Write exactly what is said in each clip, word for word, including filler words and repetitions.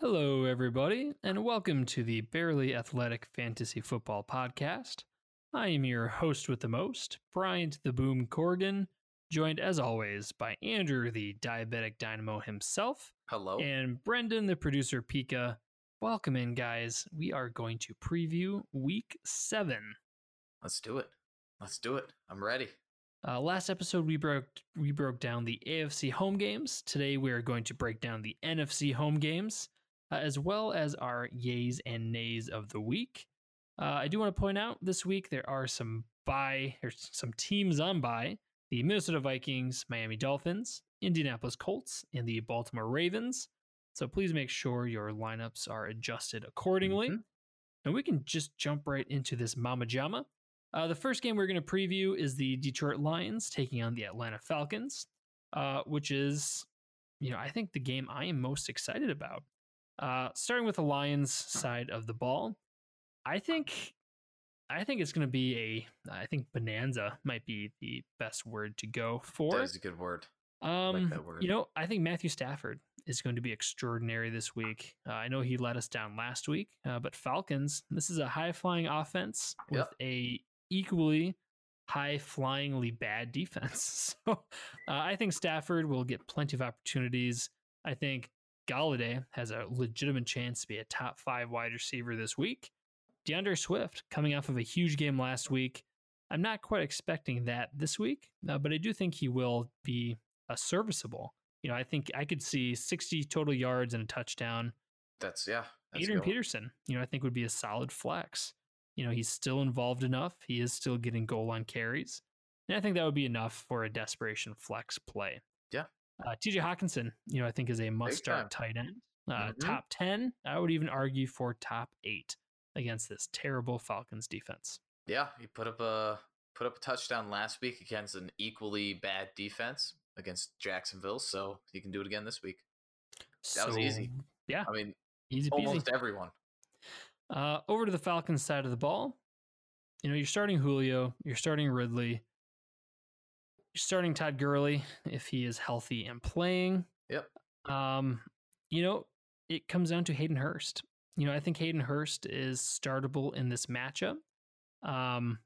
Hello, everybody, and welcome to the Barely Athletic Fantasy Football Podcast. I am your host with the most, Bryant the Boom Corrigan, joined as always by Andrew the Diabetic Dynamo himself. Hello. And Brendan the Producer Pika. Welcome in, guys. We are going to preview Week seven. Let's do it. Let's do it. I'm ready. Uh, last episode, we broke we broke down the A F C home games. Today, we are going to break down the N F C home games, Uh, as well as our yays and nays of the week. Uh, I do want to point out this week there are some bye, or some teams on bye. The Minnesota Vikings, Miami Dolphins, Indianapolis Colts, and the Baltimore Ravens. So please make sure your lineups are adjusted accordingly. Mm-hmm. And we can just jump right into this Mama Jama. Uh, the first game we're going to preview is the Detroit Lions taking on the Atlanta Falcons, uh, which is, you know, I think the game I am most excited about. Uh, starting with the Lions side of the ball, I think I think it's going to be a, I think bonanza might be the best word to go for. That is a good word. Um, I like that word. You know, I think Matthew Stafford is going to be extraordinary this week. Uh, I know he let us down last week, uh, but Falcons, this is a high-flying offense with yep. a equally high-flyingly bad defense. So uh, I think Stafford will get plenty of opportunities. I think Golladay has a legitimate chance to be a top five wide receiver this week. DeAndre Swift coming off of a huge game last week. I'm not quite expecting that this week, uh, but I do think he will be a serviceable. You know, I think I could see sixty total yards and a touchdown. That's yeah. That's Adrian Peterson, you know, I think would be a solid flex. You know, he's still involved enough. He is still getting goal line carries. And I think that would be enough for a desperation flex play. Yeah. Uh, T J. Hockenson, you know, I think is a must-start tight end. Uh, mm-hmm. Top ten, I would even argue for top eight against this terrible Falcons defense. Yeah, he put up a put up a touchdown last week against an equally bad defense against Jacksonville, so he can do it again this week. That so, was easy. Yeah, I mean, easy almost peasy. Everyone. Uh, over to the Falcons side of the ball, you know, you're starting Julio, you're starting Ridley. Starting Todd Gurley if he is healthy and playing. Yep. Um, you know, it comes down to Hayden Hurst. You know, I think Hayden Hurst is startable in this matchup. Um,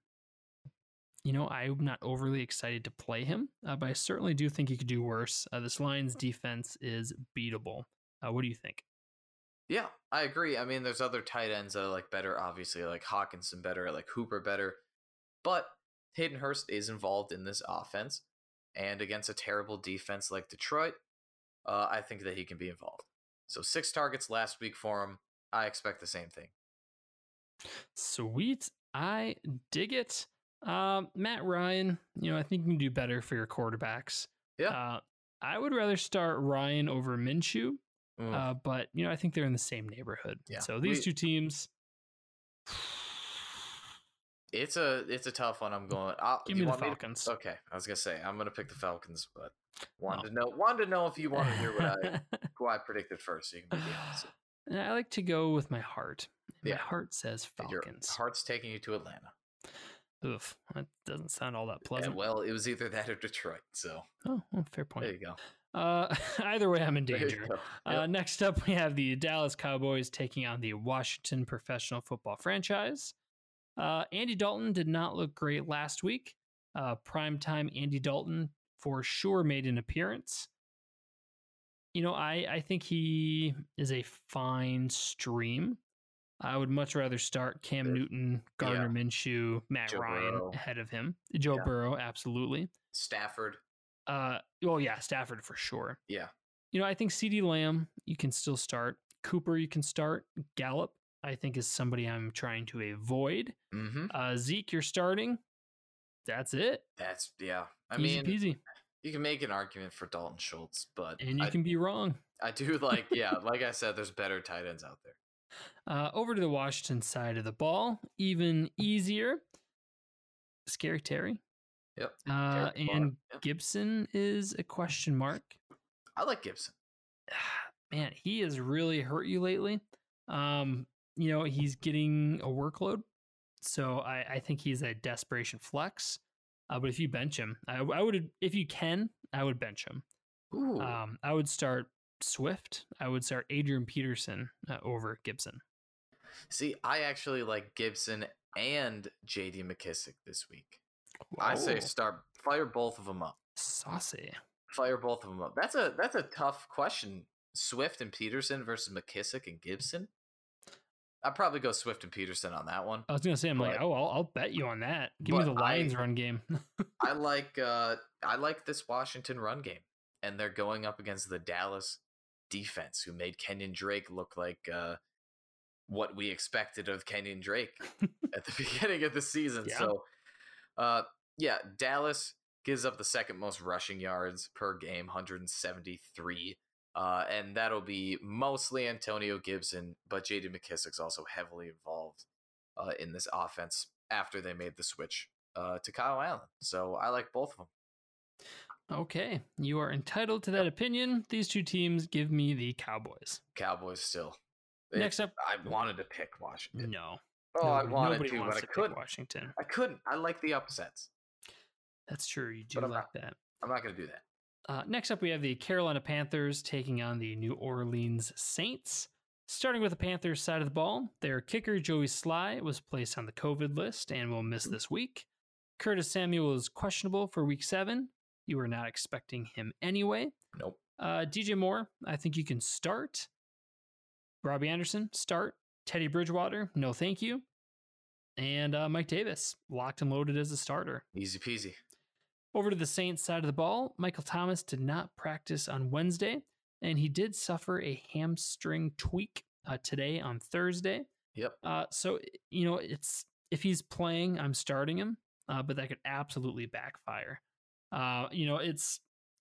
you know, I'm not overly excited to play him, uh, but I certainly do think he could do worse. Uh, this Lions defense is beatable. Uh, what do you think? Yeah, I agree. I mean, there's other tight ends that I like better, obviously, like Hockenson better, like Hooper better, but Hayden Hurst is involved in this offense, and against a terrible defense like Detroit, uh, I think that he can be involved. So six targets last week for him. I expect the same thing. Sweet. I dig it. Um, Matt Ryan, you know, I think you can do better for your quarterbacks. Yeah. Uh, I would rather start Ryan over Minshew, mm. uh, but, you know, I think they're in the same neighborhood. Yeah. So these we- two teams... It's a it's a tough one. I'm going. I'll, Give me the Falcons. Me to, okay, I was gonna say I'm gonna pick the Falcons, but wanted no. to know wanted to know if you want to hear what I who I predicted first. So you can be honest. And I like to go with my heart. Yeah. My heart says Falcons. Your heart's taking you to Atlanta. Oof, that doesn't sound all that pleasant. Yeah, well, it was either that or Detroit. So oh, well, fair point. There you go. Uh, either way, I'm in danger. Yep. Uh, next up, we have the Dallas Cowboys taking on the Washington Professional Football Franchise. Uh, Andy Dalton did not look great last week. Uh, primetime Andy Dalton for sure made an appearance. You know, I, I think he is a fine stream. I would much rather start Cam Newton, Gardner yeah. Minshew, Matt Joe Ryan Burrow. Ahead of him. Joe yeah. Burrow, absolutely. Stafford. Uh, well, yeah, Stafford for sure. Yeah. You know, I think CeeDee Lamb, you can still start. Cooper, you can start. Gallup, I think, is somebody I'm trying to avoid. Mm-hmm. Uh, Zeke, you're starting. That's it. That's, yeah. I Easy mean, peasy. You can make an argument for Dalton Schultz, but... And you I, can be wrong. I do like, yeah, like I said, there's better tight ends out there. Uh, over to the Washington side of the ball, even easier. Scary Terry. Yep. Uh, and yep. Gibson is a question mark. I like Gibson. Man, he has really hurt you lately. Um... You know, he's getting a workload, so I, I think he's a desperation flex. Uh, but if you bench him, I, I would, if you can, I would bench him. Ooh. Um, I would start Swift, I would start Adrian Peterson uh, over Gibson. See, I actually like Gibson and J D. McKissic this week. Whoa. I say start, fire both of them up. Saucy. Fire both of them up. That's a that's a tough question. Swift and Peterson versus McKissic and Gibson. I'd probably go Swift and Peterson on that one. I was gonna say, I'm but, like, oh, I'll, I'll bet you on that. Give me the Lions I, run game. I like uh, I like this Washington run game, and they're going up against the Dallas defense, who made Kenyan Drake look like uh, what we expected of Kenyan Drake at the beginning of the season. Yeah. So, uh, yeah, Dallas gives up the second most rushing yards per game, one hundred seventy-three. Uh, and that'll be mostly Antonio Gibson, but J D. McKissick's also heavily involved uh, in this offense after they made the switch uh, to Kyle Allen. So I like both of them. Okay, you are entitled to that yep. opinion. These two teams give me the Cowboys. Cowboys still. It, Next up, I wanted to pick Washington. No. Oh, no, I wanted to, but to I couldn't. Washington. I couldn't. I like the upsets. That's true. You do like not, that. I'm not going to do that. Uh, next up, we have the Carolina Panthers taking on the New Orleans Saints. Starting with the Panthers side of the ball, their kicker, Joey Sly, was placed on the COVID list and will miss this week. Curtis Samuel is questionable for week seven. You were not expecting him anyway. Nope. Uh, D J Moore, I think you can start. Robbie Anderson, start. Teddy Bridgewater, no thank you. And uh, Mike Davis, locked and loaded as a starter. Easy peasy. Over to the Saints side of the ball, Michael Thomas did not practice on Wednesday, and he did suffer a hamstring tweak uh, today on Thursday. Yep. Uh, so, you know, it's if he's playing, I'm starting him, uh, but that could absolutely backfire. Uh, you know, it's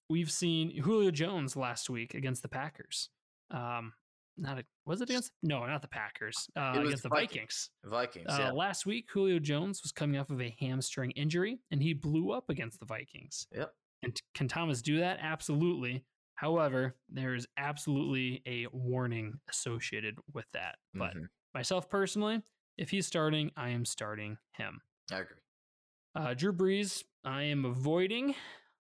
we've seen Julio Jones last week against the Packers. Um, not a, was it against? No, not the Packers. Uh, against the Vikings. Vikings. Uh, yeah. Last week, Julio Jones was coming off of a hamstring injury, and he blew up against the Vikings. Yep. And can Thomas do that? Absolutely. However, there is absolutely a warning associated with that. But mm-hmm. myself personally, if he's starting, I am starting him. I agree. Uh, Drew Brees, I am avoiding.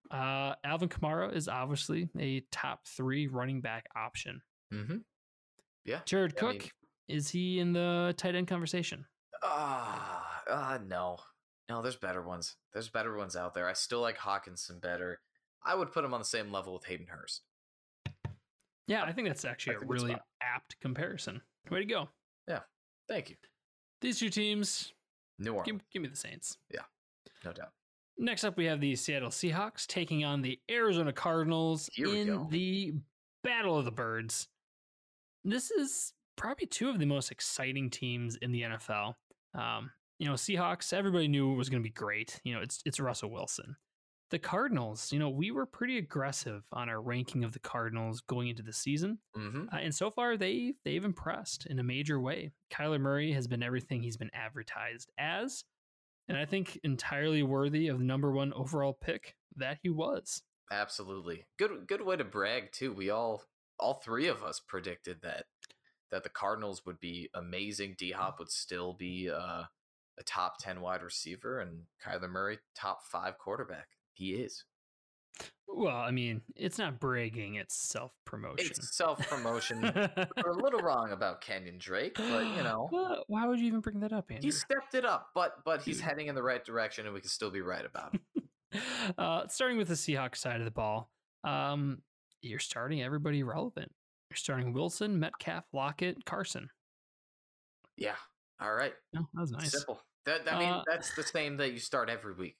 Uh, Alvin Kamara is obviously a top three running back option. Mm-hmm. Yeah, Jared Cook, I mean, is he in the tight end conversation? Ah, uh, uh, no, no. There's better ones. There's better ones out there. I still like Hockenson better. I would put him on the same level with Hayden Hurst. Yeah, I think that's actually think a really apt comparison. Way to go! Yeah, thank you. These two teams, New Orleans. Give, give me the Saints. Yeah, no doubt. Next up, we have the Seattle Seahawks taking on the Arizona Cardinals Here in we go. the Battle of the Birds. This is probably two of the most exciting teams in the N F L. Um, you know, Seahawks, everybody knew it was going to be great. You know, it's it's Russell Wilson. The Cardinals, you know, we were pretty aggressive on our ranking of the Cardinals going into the season. Mm-hmm. Uh, and so far, they, they've impressed in a major way. Kyler Murray has been everything he's been advertised as, and I think entirely worthy of the number one overall pick that he was. Absolutely. Good, good way to brag, too. We all... All three of us predicted that that the Cardinals would be amazing. D-Hop would still be uh, a top ten wide receiver, and Kyler Murray, top five quarterback. He is. Well, I mean, it's not bragging; it's self-promotion. It's self-promotion. We're a little wrong about Kenyan Drake, but you know, well, why would you even bring that up, Andrew? He stepped it up, but but he's heading in the right direction, and we can still be right about it. uh, starting with the Seahawks side of the ball. Um, You're starting everybody relevant. You're starting Wilson, Metcalf, Lockett, Carson. Yeah. All right. No, that was nice. Simple. That, I mean, uh, that's the same that you start every week.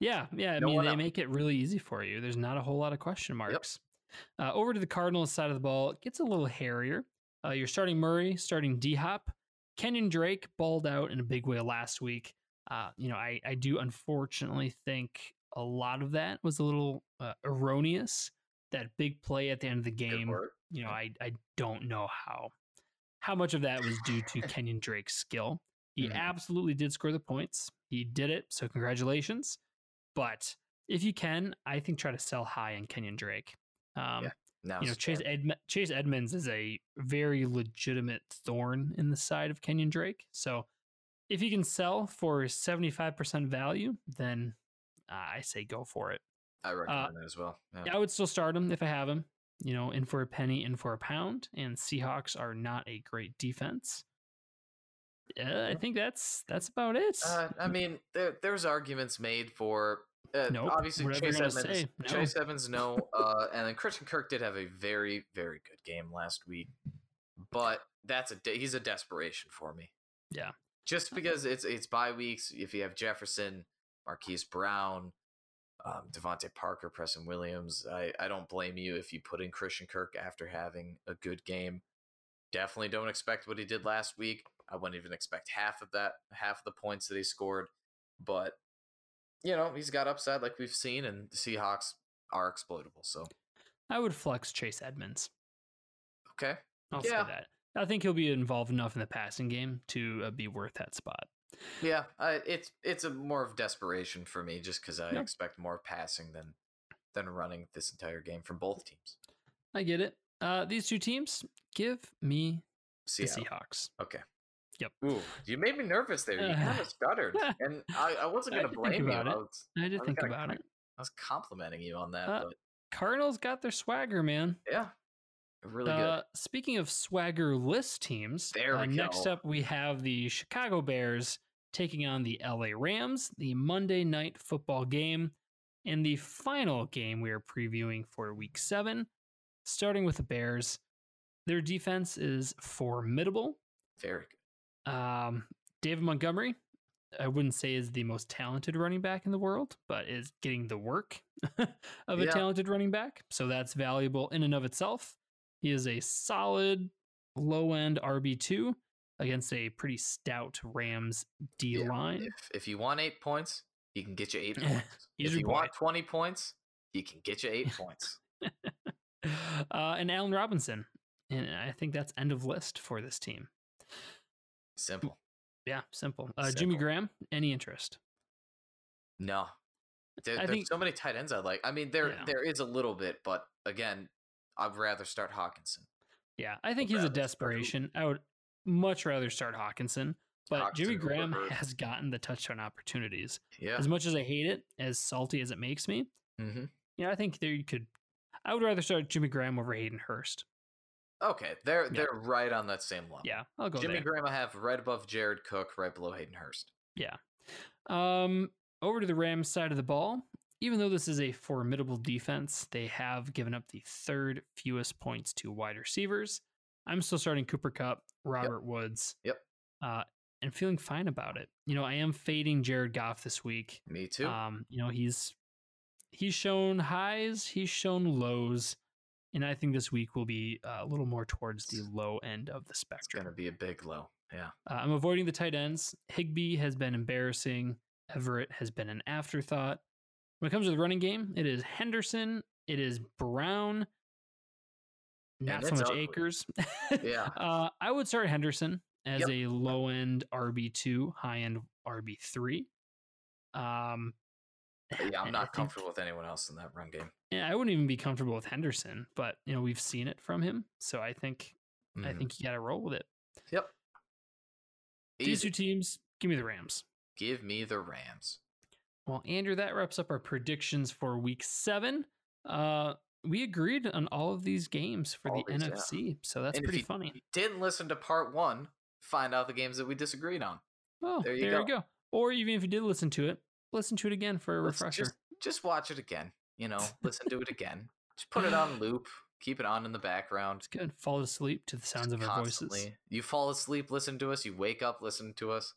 Yeah. Yeah. I no mean, they else. make it really easy for you. There's not a whole lot of question marks. Yep. Uh, over to the Cardinals side of the ball. It gets a little hairier. Uh, you're starting Murray, starting D-Hop. Kenyan Drake balled out in a big way last week. Uh, you know, I, I do unfortunately think a lot of that was a little uh, erroneous. That big play at the end of the game, you know, I, I don't know how how much of that was due to Kenyan Drake's skill. He mm-hmm. absolutely did score the points. He did it, so congratulations. But if you can, I think try to sell high on Kenyan Drake. Um, yeah, no, you know, Chase, Edm- Chase Edmonds is a very legitimate thorn in the side of Kenyan Drake. So if you can sell for seventy-five percent value, then uh, I say go for it. I recommend uh, that as well. Yeah. I would still start him if I have him. you know, in for a penny, in for a pound, and Seahawks are not a great defense. Uh, I think that's that's about it. Uh, I mean, there, there's arguments made for uh, nope, obviously Chase Edmonds, say, no. Chase Edmonds, no, uh, and then Christian Kirk did have a very, very good game last week, but that's a de- he's a desperation for me. Yeah, just because it's it's bye weeks. If you have Jefferson, Marquise Brown, Um, Devontae Parker, Preston Williams. I, I don't blame you if you put in Christian Kirk after having a good game. Definitely don't expect what he did last week. I wouldn't even expect half of that, half of the points that he scored. But, you know, he's got upside like we've seen, and the Seahawks are exploitable. So I would flex Chase Edmonds. Okay. I'll yeah. say that. I think he'll be involved enough in the passing game to uh, be worth that spot. Yeah, uh, it's it's a more of desperation for me just because I yep. expect more passing than than running this entire game from both teams. I get it. Uh, these two teams, give me Seattle. The Seahawks. Okay. Yep. Ooh, you made me nervous there. You uh, kind of stuttered, and I, I wasn't going to blame you. I, was, I did I think about it. I was complimenting you on that. Uh, but... Cardinals got their swagger, man. Yeah. Really good. Uh, speaking of swaggerless teams, there we uh, go. Next up we have the Chicago Bears taking on the L A Rams, the Monday Night Football game, and the final game we are previewing for Week Seven. Starting with the Bears, their defense is formidable. Very good. Um, David Montgomery, I wouldn't say is the most talented running back in the world, but is getting the work of a yeah. talented running back, so that's valuable in and of itself. He is a solid low-end R B two against a pretty stout Rams D-line. Yeah, if, if you want eight points, he can get you eight points. If you boy. want twenty points, he can get you eight points. uh, and Allen Robinson. And I think that's end of list for this team. Simple. Yeah, simple. Uh, simple. Jimmy Graham, any interest? No. There, there's think, so many tight ends I like. I mean, there yeah. there is a little bit, but again, I'd rather start Hockenson. Yeah, I think I'd he's a desperation. Start. I would much rather start Hockenson, but Hockenson Jimmy Graham Herbert. has gotten the touchdown opportunities. Yeah. As much as I hate it, as salty as it makes me, mm-hmm. you know, I think there you could. I would rather start Jimmy Graham over Hayden Hurst. Okay, they're yeah. they're right on that same level. Yeah, I'll go. Jimmy there. Graham I have right above Jared Cook, right below Hayden Hurst. Yeah. Um, over to the Rams side of the ball. Even though this is a formidable defense, they have given up the third fewest points to wide receivers. I'm still starting Cooper Kupp, Robert yep. Woods, yep, uh, and feeling fine about it. You know, I am fading Jared Goff this week. Me too. Um, you know, he's he's shown highs, he's shown lows, and I think this week will be a little more towards the low end of the spectrum. It's going to be a big low, yeah. Uh, I'm avoiding the tight ends. Higbee has been embarrassing. Everett has been an afterthought. When it comes to the running game, it is Henderson, it is Brown, not yeah, so much ugly. Akers. yeah, uh, I would start Henderson as yep. a low-end R B two, high-end R B three. Um, yeah, I'm not comfortable think, with anyone else in that run game. Yeah, I wouldn't even be comfortable with Henderson, but you know we've seen it from him, so I think mm-hmm. I think you got to roll with it. Yep. Easy. These two teams, give me the Rams. Give me the Rams. Well, Andrew, that wraps up our predictions for Week Seven. Uh, we agreed on all of these games for Always, the N F C, yeah. so that's and pretty if you funny. Didn't listen to part one. Find out the games that we disagreed on. Oh, there you, there go. you go. Or even if you did listen to it, listen to it again for a Let's refresher. Just, just watch it again. You know, listen to it again. Just put it on loop. Keep it on in the background. It's good. Fall asleep to the sounds just of our constantly. voices. You fall asleep, listen to us. You wake up, listen to us.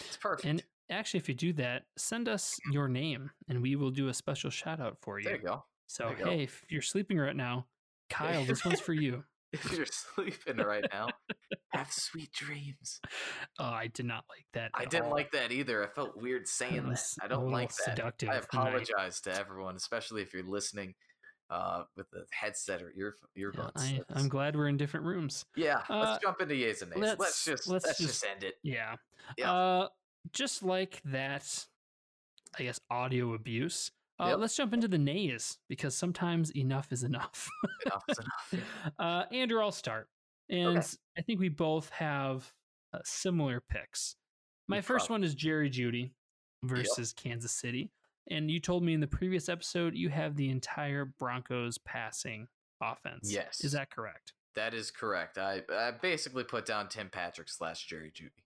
It's perfect. And actually, if you do that, send us your name and we will do a special shout out for you. There you go. So, you hey, go. if you're sleeping right now, Kyle, this one's for you. If you're sleeping right now, have sweet dreams. Oh, I did not like that. I didn't all. like that either. I felt weird saying this. I don't like that. Seductive I apologize tonight. to everyone, especially if you're listening uh, with the headset or ear earbuds. Yeah, I, I'm glad we're in different rooms. Yeah. Uh, let's jump into yays and nays. Let's, let's, just, let's, let's just, just end it. Yeah. Yeah. Uh, Just like that, I guess, audio abuse. Uh, yep. Let's jump into the nays, because sometimes enough is enough. enough is enough. Yeah. Uh, Andrew, I'll start. And okay. I think we both have uh, similar picks. My no first problem. one is Jerry Jeudy versus yep. Kansas City. And you told me in the previous episode, you have the entire Broncos passing offense. Yes. Is that correct? That is correct. I, I basically put down Tim Patrick slash Jerry Jeudy.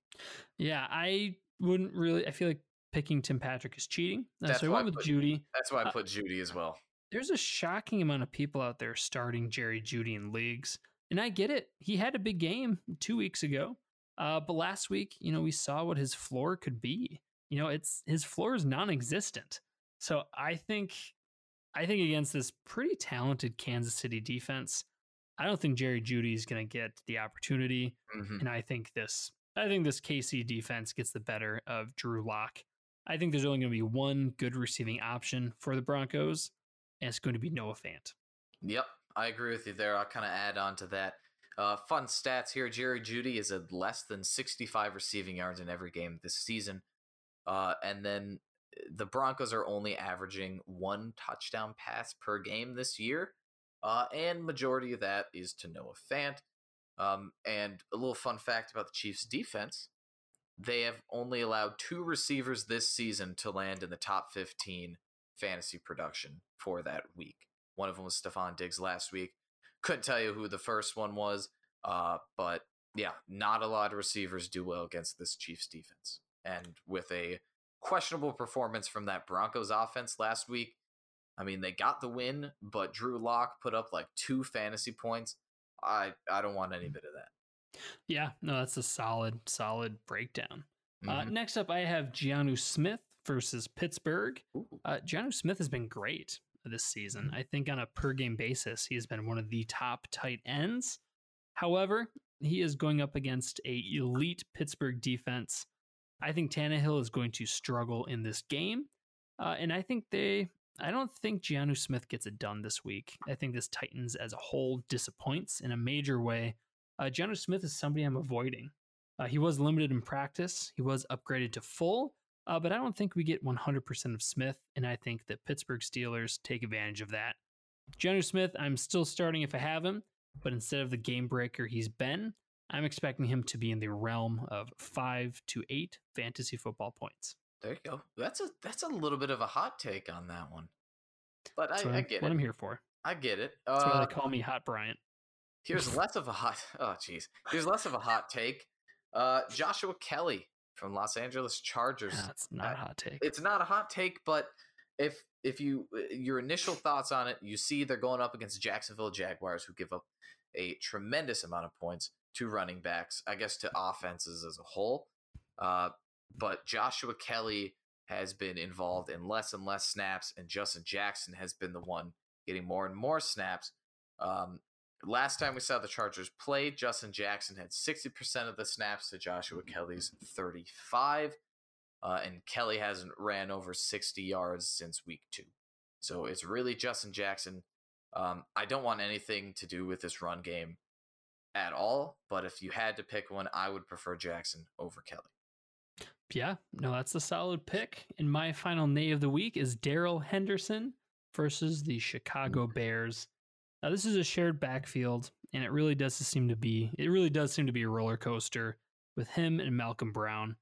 Yeah, I wouldn't really. I feel like picking Tim Patrick is cheating. Uh, that's so I went I put, with Jeudy. That's why I put uh, Jeudy as well. There's a shocking amount of people out there starting Jerry Jeudy in leagues. And I get it. He had a big game two weeks ago. Uh, but last week, you know, we saw what his floor could be. You know, it's his floor is non-existent. So I think, I think against this pretty talented Kansas City defense, I don't think Jerry Jeudy is going to get the opportunity. Mm-hmm. And I think this, I think this K C defense gets the better of Drew Lock. I think there's only going to be one good receiving option for the Broncos, and it's going to be Noah Fant. Yep, I agree with you there. I'll kind of add on to that. Uh, fun stats here. Jerry Jeudy is at less than sixty-five receiving yards in every game this season. Uh, and then the Broncos are only averaging one touchdown pass per game this year. Uh, and majority of that is to Noah Fant. Um, and a little fun fact about the Chiefs defense. They have only allowed two receivers this season to land in the top fifteen fantasy production for that week. One of them was Stephon Diggs last week. Couldn't tell you who the first one was, uh, but yeah, not a lot of receivers do well against this Chiefs defense. And with a questionable performance from that Broncos offense last week, I mean, they got the win, but Drew Lock put up like two fantasy points. I, I don't want any bit of that. Yeah, no, that's a solid, solid breakdown. Mm-hmm. Uh, next up, I have Giannu Smith versus Pittsburgh. Uh, Giannu Smith has been great this season. I think on a per game basis, he has been one of the top tight ends. However, he is going up against a elite Pittsburgh defense. I think Tannehill is going to struggle in this game. Uh, and I think they, I don't think Giannu Smith gets it done this week. I think this Titans as a whole disappoints in a major way. Uh, Giannu Smith is somebody I'm avoiding. Uh, he was limited in practice. He was upgraded to full, uh, but I don't think we get one hundred percent of Smith, and I think the Pittsburgh Steelers take advantage of that. Giannu Smith, I'm still starting if I have him, but instead of the game breaker he's been, I'm expecting him to be in the realm of five to eight fantasy football points. There you go. That's a that's a little bit of a hot take on that one, but I, so I get what it. I'm here for. I get it. That's uh, why they call me Hot Bryant. Here's less of a hot. Oh, geez. Here's less of a hot take. Uh, Joshua Kelly from Los Angeles Chargers. No, it's not I, a hot take. It's not a hot take, but if if you your initial thoughts on it, you see they're going up against Jacksonville Jaguars, who give up a tremendous amount of points to running backs, I guess to offenses as a whole. Uh, but Joshua Kelly has been involved in less and less snaps, and Justin Jackson has been the one getting more and more snaps. Um, Last time we saw the Chargers play, Justin Jackson had sixty percent of the snaps to Joshua Kelly's thirty-five, uh, and Kelly hasn't ran over sixty yards since week two. So it's really Justin Jackson. Um, I don't want anything to do with this run game at all, but if you had to pick one, I would prefer Jackson over Kelly. Yeah, no, that's a solid pick. And my final nay of the week is Darrell Henderson versus the Chicago Bears. Now, this is a shared backfield, and it really does seem to be it really does seem to be a roller coaster with him and Malcolm Brown.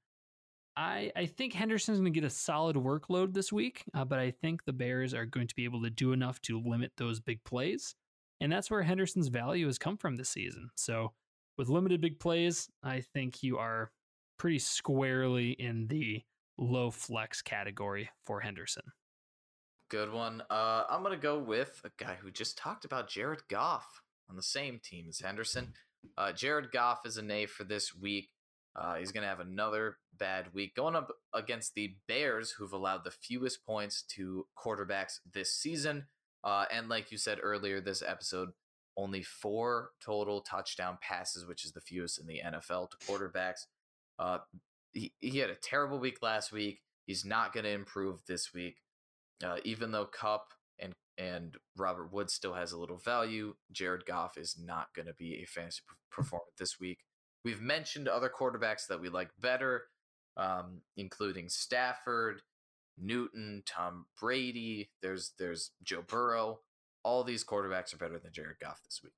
I I think Henderson's going to get a solid workload this week, uh, but I think the Bears are going to be able to do enough to limit those big plays, and that's where Henderson's value has come from this season. So, with limited big plays, I think you are pretty squarely in the low flex category for Henderson. Good one. Uh, I'm going to go with a guy who just talked about Jared Goff on the same team as Henderson. Uh, Jared Goff is a nay for this week. Uh, he's going to have another bad week going up against the Bears, who've allowed the fewest points to quarterbacks this season. Uh, and like you said earlier this episode, only four total touchdown passes, which is the fewest in the N F L to quarterbacks. Uh, he, he had a terrible week last week. He's not going to improve this week. Uh, even though Kupp and and Robert Woods still has a little value, Jared Goff is not going to be a fantasy performer this week. We've mentioned other quarterbacks that we like better, um, including Stafford, Newton, Tom Brady. There's there's Joe Burrow. All these quarterbacks are better than Jared Goff this week.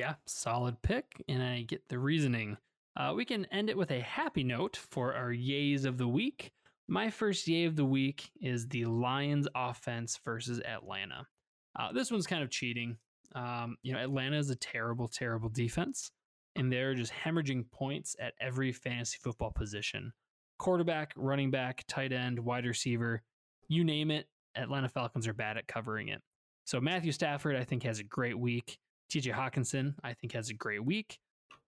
Yeah, solid pick, and I get the reasoning. Uh, we can end it with a happy note for our yays of the week. My first yay of the week is the Lions offense versus Atlanta. Uh, this one's kind of cheating. Um, you know, Atlanta is a terrible, terrible defense, and they're just hemorrhaging points at every fantasy football position. Quarterback, running back, tight end, wide receiver, you name it, Atlanta Falcons are bad at covering it. So Matthew Stafford, I think, has a great week. T J. Hockenson, I think, has a great week.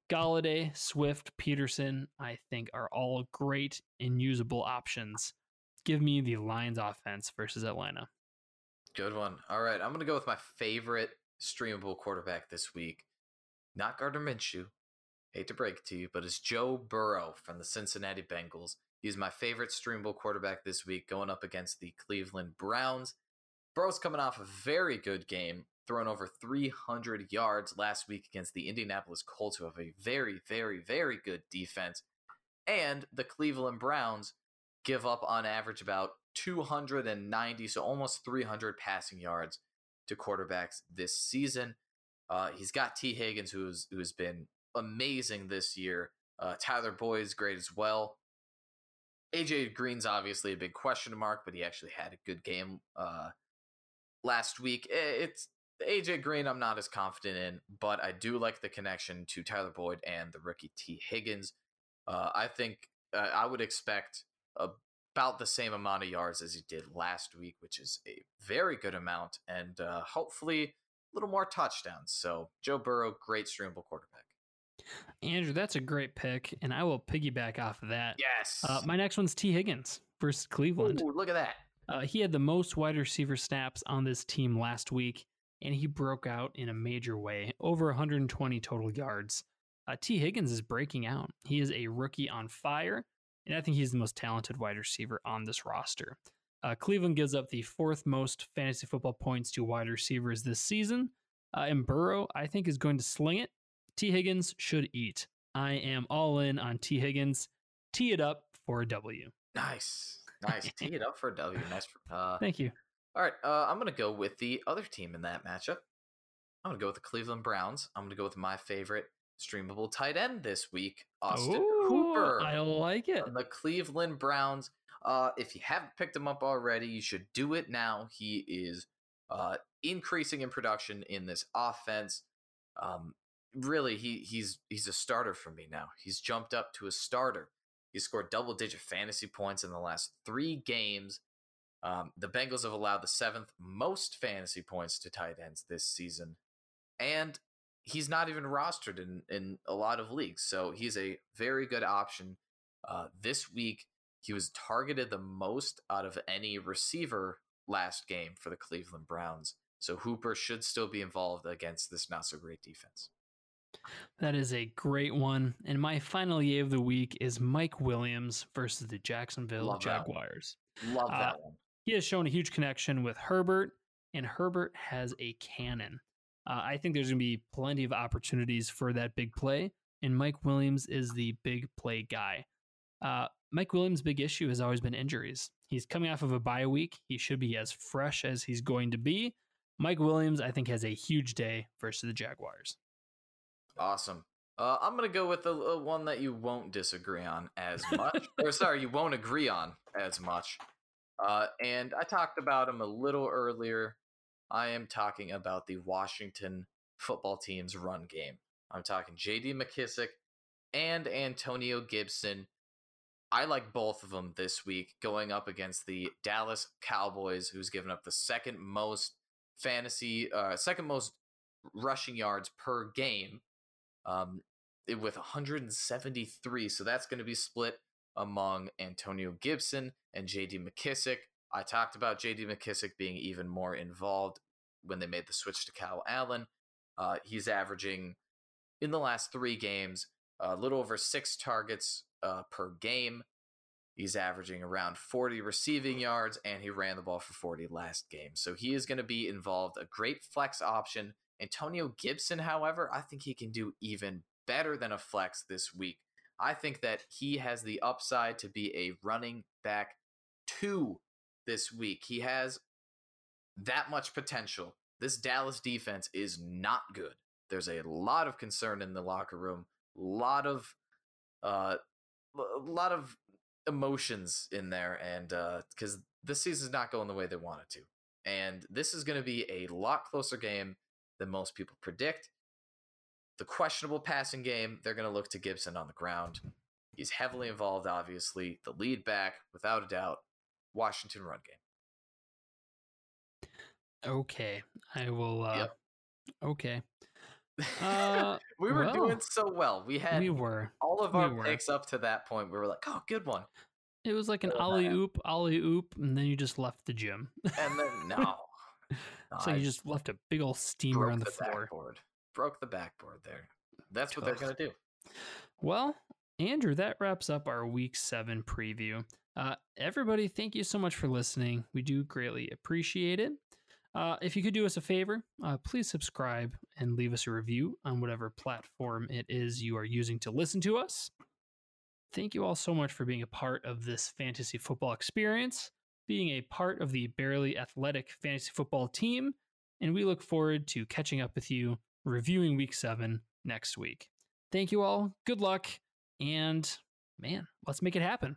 Golladay, Swift, Peterson, I think, are all great and usable options. Give me the Lions offense versus Atlanta. Good one. All right, I'm going to go with my favorite streamable quarterback this week. Not Gardner Minshew. Hate to break it to you, but it's Joe Burrow from the Cincinnati Bengals. He's my favorite streamable quarterback this week, going up against the Cleveland Browns. Burrow's coming off a very good game, throwing over three hundred yards last week against the Indianapolis Colts, who have a very, very, very good defense. And the Cleveland Browns give up on average about two hundred ninety, so almost three hundred passing yards to quarterbacks this season. Uh, he's got T. Higgins, who's who has been amazing this year. Uh, Tyler Boyd is great as well. A J Green's obviously a big question mark, but he actually had a good game uh, last week. It's A J Green I'm not as confident in, but I do like the connection to Tyler Boyd and the rookie T. Higgins. Uh, I think uh, I would expect about the same amount of yards as he did last week, which is a very good amount, and uh, hopefully a little more touchdowns. So Joe Burrow, great streamable quarterback. Andrew, that's a great pick, and I will piggyback off of that. Yes. Uh, my next one's T. Higgins versus Cleveland. Ooh, look at that. Uh, he had the most wide receiver snaps on this team last week, and he broke out in a major way, over one hundred twenty total yards. Uh, T. Higgins is breaking out. He is a rookie on fire, and I think he's the most talented wide receiver on this roster. Uh, Cleveland gives up the fourth most fantasy football points to wide receivers this season, uh, and Burrow, I think, is going to sling it. T. Higgins should eat. I am all in on T. Higgins. Tee it up for a W. Nice. Nice. Tee it up for a W. Nice. For, uh, Thank you. All right. Uh, I'm going to go with the other team in that matchup. I'm going to go with the Cleveland Browns. I'm going to go with my favorite streamable tight end this week, Austin Ooh, Hooper. I like it. From the Cleveland Browns. Uh, if you haven't picked him up already, you should do it now. He is uh, increasing in production in this offense. Um, Really, he he's he's a starter for me now. He's jumped up to a starter. He scored double-digit fantasy points in the last three games. Um, the Bengals have allowed the seventh most fantasy points to tight ends this season. And he's not even rostered in, in a lot of leagues. So he's a very good option. Uh, this week, he was targeted the most out of any receiver last game for the Cleveland Browns. So Hooper should still be involved against this not-so-great defense. That is a great one. And my final yay of the week is Mike Williams versus the Jacksonville Love Jaguars. That Love uh, that one. He has shown a huge connection with Herbert, and Herbert has a cannon. Uh, I think there's going to be plenty of opportunities for that big play, and Mike Williams is the big play guy. Uh, Mike Williams' big issue has always been injuries. He's coming off of a bye week. He should be as fresh as he's going to be. Mike Williams, I think, has a huge day versus the Jaguars. Awesome. Uh, I'm going to go with the uh, one that you won't disagree on as much. or sorry, you won't agree on as much. Uh, and I talked about him a little earlier. I am talking about the Washington football team's run game. I'm talking J D. McKissic and Antonio Gibson. I like both of them this week going up against the Dallas Cowboys, who's given up the second most fantasy, uh, second most rushing yards per game. Um, with one hundred seventy-three, so that's going to be split among Antonio Gibson and J D. McKissic. I talked about J D. McKissic being even more involved when they made the switch to Kyle Allen. Uh, he's averaging, in the last three games, a little over six targets uh, per game. He's averaging around forty receiving yards, and he ran the ball for forty last game. So he is going to be involved, a great flex option. Antonio Gibson, however, I think he can do even better than a flex this week. I think that he has the upside to be a running back two this week. He has that much potential. This Dallas defense is not good. There's a lot of concern in the locker room, a lot of, uh, a lot of emotions in there, and uh because this season's not going the way they want it to, and this is going to be a lot closer game than most people predict. The questionable passing game, they're going to look to Gibson on the ground. He's heavily involved, obviously the lead back, without a doubt. Washington run game. Okay, I will. Uh, yep. Okay. Uh, we were well, doing so well. We had we were all of our we picks up to that point. We were like, oh, good one. It was like an oh, ollie oop, ollie oop, and then you just left the gym. And then no, no so I you just left a big old steamer on the, the floor. Backboard. Broke the backboard there. That's Toast. What they're gonna do. Well, Andrew, that wraps up our week seven preview. Uh, everybody, thank you so much for listening. We do greatly appreciate it. Uh, if you could do us a favor, uh, please subscribe and leave us a review on whatever platform it is you are using to listen to us. Thank you all so much for being a part of this fantasy football experience, being a part of the Barely Athletic Fantasy Football team, and we look forward to catching up with you, reviewing Week seven next week. Thank you all, good luck, and man, let's make it happen.